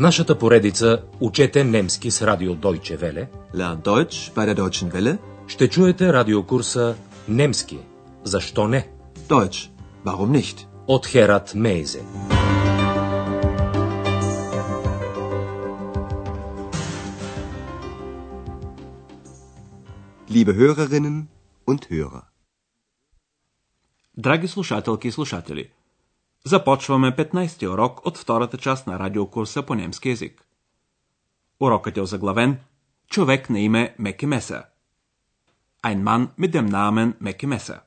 В нашата поредица Учете немски с радио Deutsche Welle. Lern Deutsch bei der Deutschen Welle. Ще чуете радиокурса Немски. Защо не? Deutsch. Warum nicht? От Херат Майзе. Liebe Hörerinnen und Hörer. Драги слушателки и слушатели, започваме 15-ти урок от втората част на радиокурса по немски език. Урокът е озаглавен Човек на име Меки Месер. Ein Mann mit dem Namen Mackie Messer.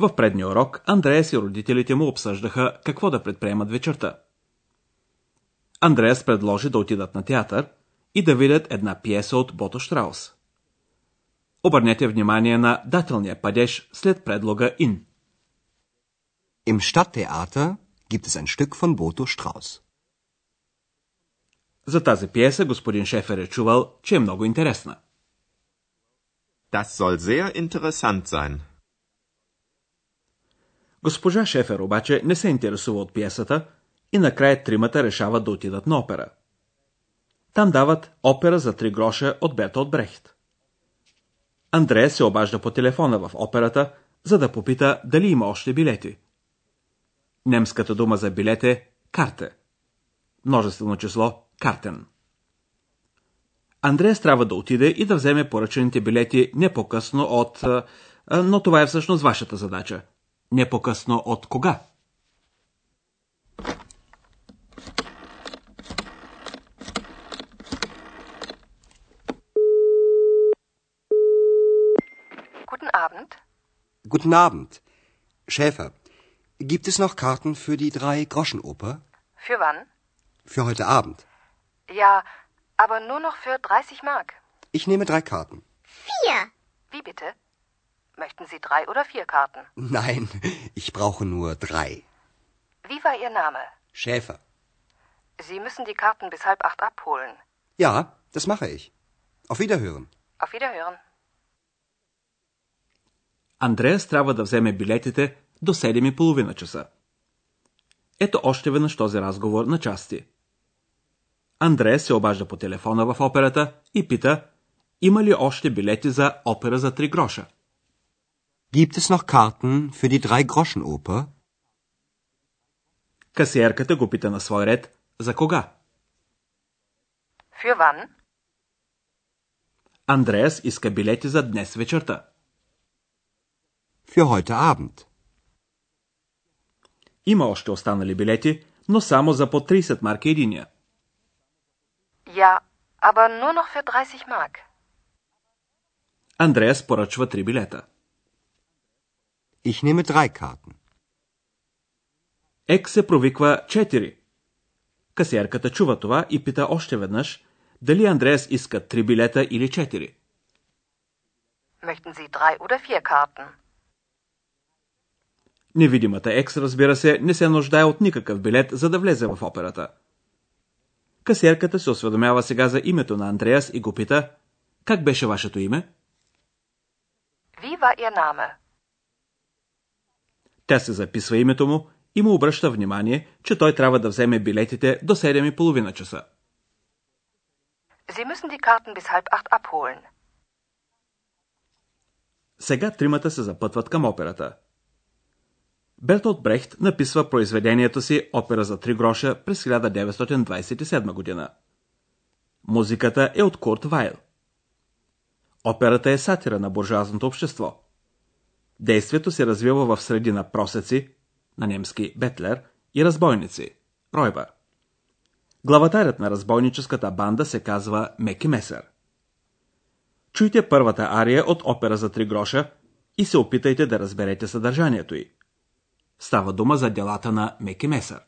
В предния урок Андреас и родителите му обсъждаха какво да предприемат вечерта. Андреас предложи да отидат на театър и да видят една пиеса от Botho Strauss. Обърнете внимание на дателния падеж след предлога in. Im Stadttheater gibt es ein Stück von Botho Strauss. За тази пиеса господин Шефер е чувал, че е много интересна. Das soll sehr interessant sein. Госпожа Шефер обаче не се интересува от пиесата и накрая тримата решават да отидат на опера. Там дават опера за 3 гроша от Бертольт Брехт. Андрея се обажда по телефона в операта, за да попита дали има още билети. Немската дума за билет е карте. Множествено число картен. Андреас трябва да отиде и да вземе поръчените билети не по-късно от... Но това е всъщност вашата задача. Не по-късно от кога? Guten Abend. Guten Abend. Schäfer, gibt es noch Karten für die Dreigroschenoper? Für wann? Für heute Abend. Ja, aber nur noch für 30 Mark. Ich nehme 3 Karten. 4. Wie bitte? Möchten Sie 3 oder 4 Karten? Nein, ich brauche nur 3. Wie war Ihr Name? Schäfer. Sie müssen die Karten bis 7:30 abholen. Ja, das mache ich. Auf Wiederhören. Auf Wiederhören. Андреас трябва да вземе билетите до 7:30 часа. Ето още веднъж този разговор на части. Андреас се обажда по телефона в операта и пита, има ли още билети за опера за 3 гроша? Gibt es noch Karten für die Dreigroschenoper? Касиерката го пита на свой ред, за кога? Für wann? Андреас иска билети за днес вечерта. Für heute Abend. Има още останали билети, но само за по 30 марки единия. Ja, aber nur noch für 30 Mark. Андреас поръчва 3 билета. Ich nehme 3 Karten. Екс се провиква 4. Касиерката чува това и пита още веднъж дали Андреас иска 3 билета или 4. Möchten Sie 3 oder 4 Karten? Невидимата Екс, разбира се, не се нуждае от никакъв билет, за да влезе в операта. Касиерката се осведомява сега за името на Андреас и го пита, как беше вашето име? Wie war Ihr Name? Тя се записва името му и му обръща внимание, че той трябва да вземе билетите до 7:30 часа. Sie müssen die Karten bis 7:30 abholen. Сега тримата се запътват към операта. Бертолт Брехт написва произведението си Опера за 3 гроша през 1927 година. Музиката е от Курт Вайл. Операта е сатира на буржуазното общество. Действието се развива в среди на просеци, на немски бетлер, и разбойници, ройба. Главатарят на разбойническата банда се казва Меки Месер. Чуйте първата ария от Опера за 3 гроша и се опитайте да разберете съдържанието й. Става дума за делата на Меки Месер.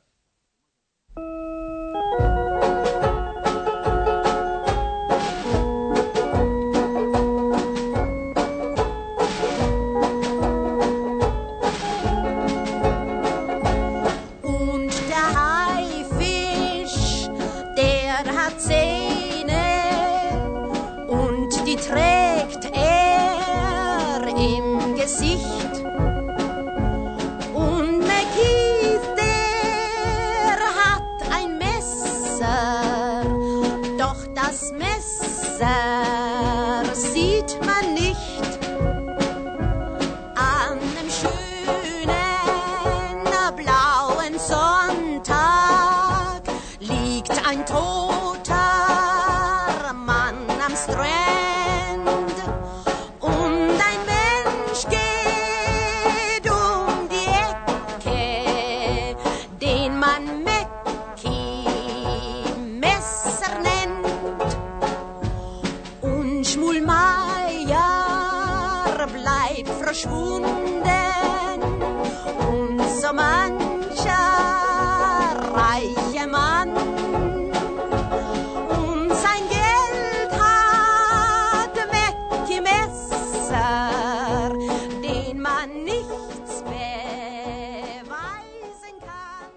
Gesicht und Mackie, der sieht man nicht an einem schönen blauen Sonntag liegt ein toter Mann am Strand und ein Mensch geht die Ecke, den man Mackie Messer nennt und Schmulmeier bleibt verschwunden und so mancher reiche Mann und sein Geld hat Mackie Messer, den man nichts beweisen kann.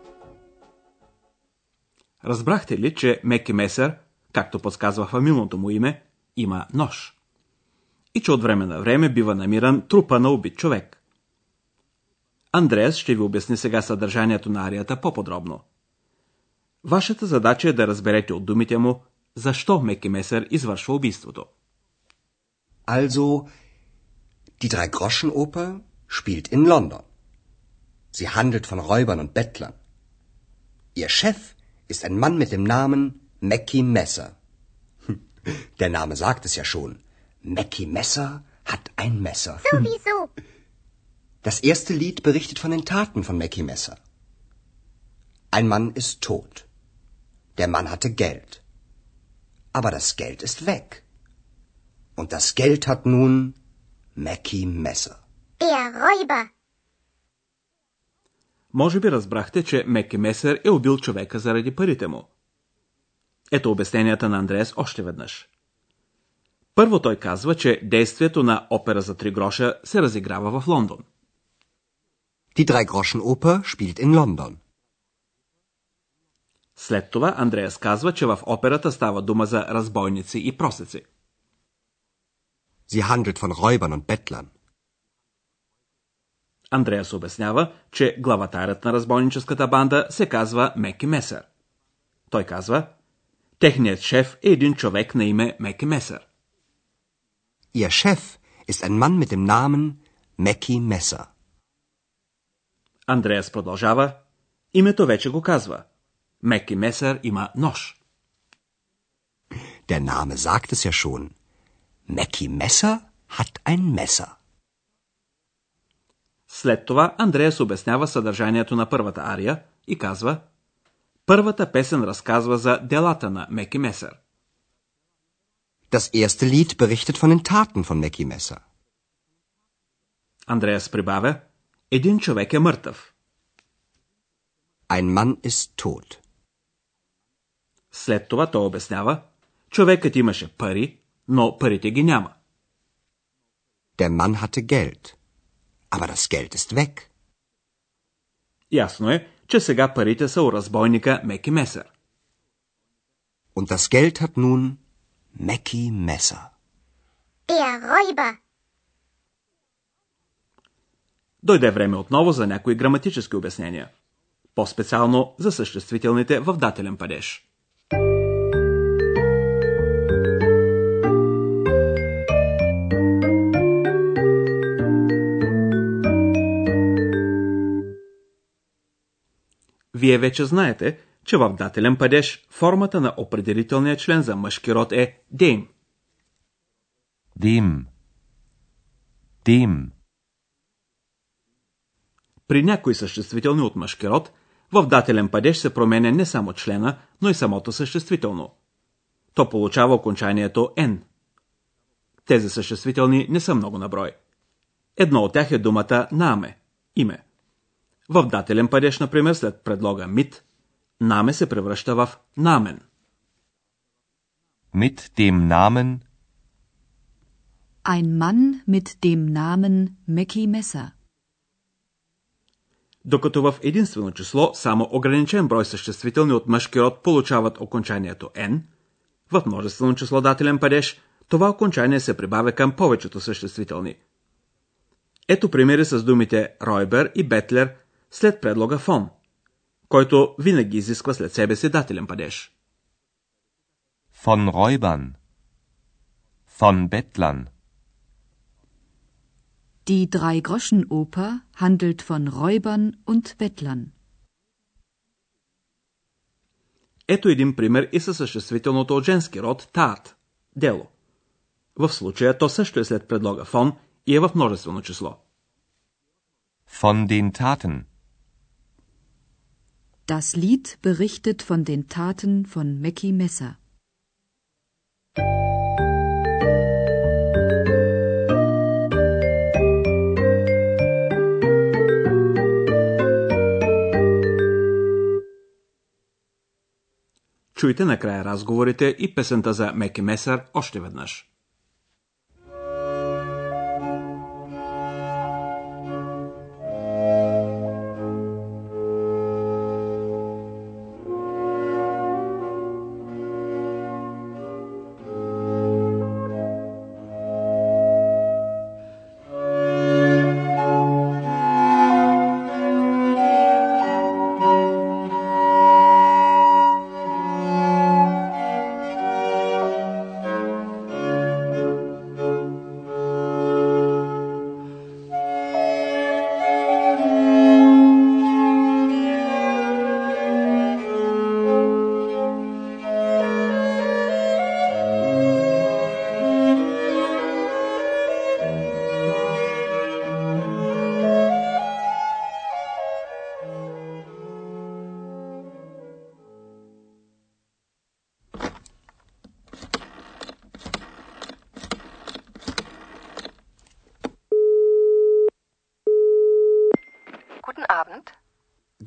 Разбрахте ли, че Меки Месер, както подсказва фамилното му име, има нож и че от време на време бива намиран трупа на убит човек? Андреас ще ви обясни сега съдържанието на арията по-подробно. Вашата задача е да разберете от думите му защо Меки Месер извършва убийството. Also, die Dreigroschenoper spielt in London. Sie handelt von Räubern und Bettlern. Ihr Chef ist ein Mann mit dem Namen Mackie Messer. Der Name sagt es ja schon. Mackie Messer hat ein Messer. Sowieso. Das erste Lied berichtet von den Taten von Mackie Messer. Ein Mann ist tot. Der Mann hatte Geld. Aber das Geld ist weg. Und das Geld hat nun Mackie Messer. Der Räuber. Може би разбрахте, че Меки Месер е убил човека заради парите му. Ето обясненията на Андреас още веднъж. Първо той казва, че действието на опера за три гроша се разиграва в Лондон. Die Dreigroschenoper spielt in London. След това Андреас казва, че в операта става дума за разбойници и просеци. Sie handelt von Räubern und Bettlern. Андреас обяснява, че главатарят на разбойническата банда се казва Меки Месер. Той казва: техният шеф е един човек на име Меки Месер. Ihr Chef ist ein Mann mit dem Namen Mackie Messer. Андреас продължава. Името вече го казва. Меки Месер има нож. Der Name sagt es ja schon. Mackie Messer hat ein Messer. След това Андреас обяснява съдържанието на първата ария и казва: първата песен разказва за делата на Меки Месер. Das erste Lied berichtet von den Taten von Mackie Messer. Андреас прибавя: един човек е мъртъв. Ein Mann ist tot. След това той обяснява: човекът имаше пари, но парите ги няма. Der Mann hatte Geld, aber das Geld ist weg. Ясно е, че сега парите са у разбойника Меки Месер. Und das Geld hat nun Mackie Messer. Der Räuber. Дойде време отново за някои граматически обяснения, по-специално за съществителните в дателен падеж. Вие вече знаете, че в дателен падеж формата на определителния член за мъжки род е dem. Dem. Dem. При някои съществителни от мъжки род в дателен падеж се променя не само члена, но и самото съществително. То получава окончанието n. Тези съществителни не са много на брой. Едно от тях е думата name – име. В дателен падеж, например, след предлога mit, name се превръща в намен. Mit dem Namen. Ein Mann mit dem Namen Mackie Messer. Докато в единствено число само ограничен брой съществителни от мъжки род получават окончанието n, в множествено число дателен падеж това окончание се прибавя към повечето съществителни. Ето примери с думите Räuber и Bettler след предлога von, който винаги изисква след себе си дателен падеж. Von Räubern. von Bettlern. Die Dreigroschenoper handelt von Räubern und Bettlern. Ето един пример и със съществителното от женски род tat – дело. В случая то също е след предлога von и е в множествено число. Von den Taten. Das Lied berichtet von den Taten von Mackie Messer. Чуйте накрая разговорите и песента за Меки Месер още веднъж.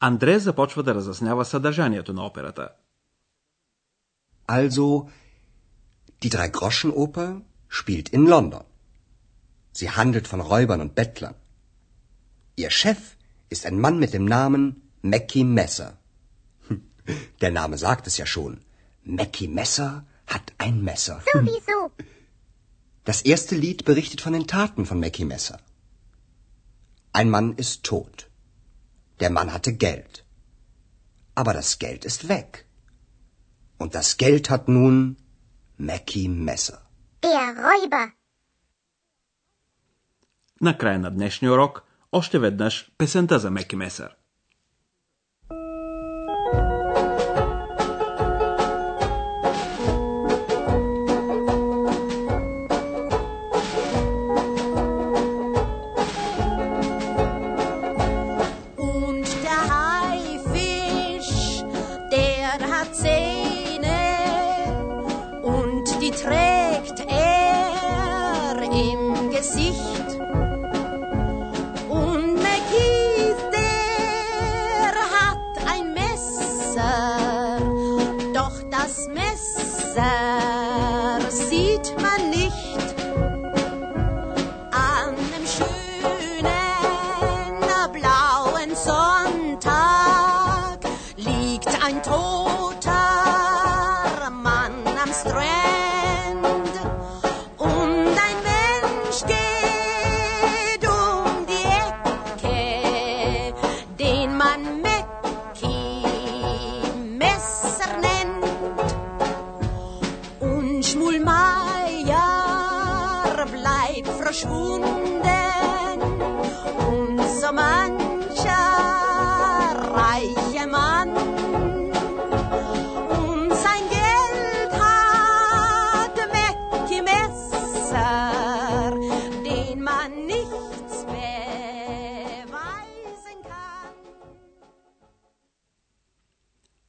Андреас започва да разяснява съдържанието на операта. Also, die Dreigroschenoper spielt in London. Sie handelt von Räubern und Bettlern. Ihr Chef ist ein Mann mit dem Namen Mackie Messer. Der Name sagt es ja schon. Mackie Messer hat ein Messer. Sowieso. Das erste Lied berichtet von den Taten von Mackie Messer. Ein Mann ist tot. Der Mann hatte Geld. Aber das Geld ist weg. Und das Geld hat nun Mackie Messer. Der Räuber. На края на днешния урок още веднъж песента за Меки Месер.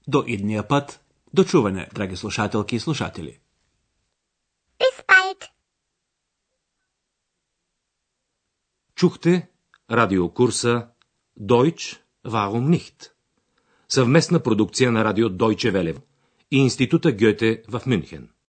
До идния път. До чуване, драги слушателки и слушатели. Bis bald. Чухте радиокурса Deutsch, warum nicht? Съвместна продукция на радио Deutsche Welle и Института Гьоте в Мюнхен.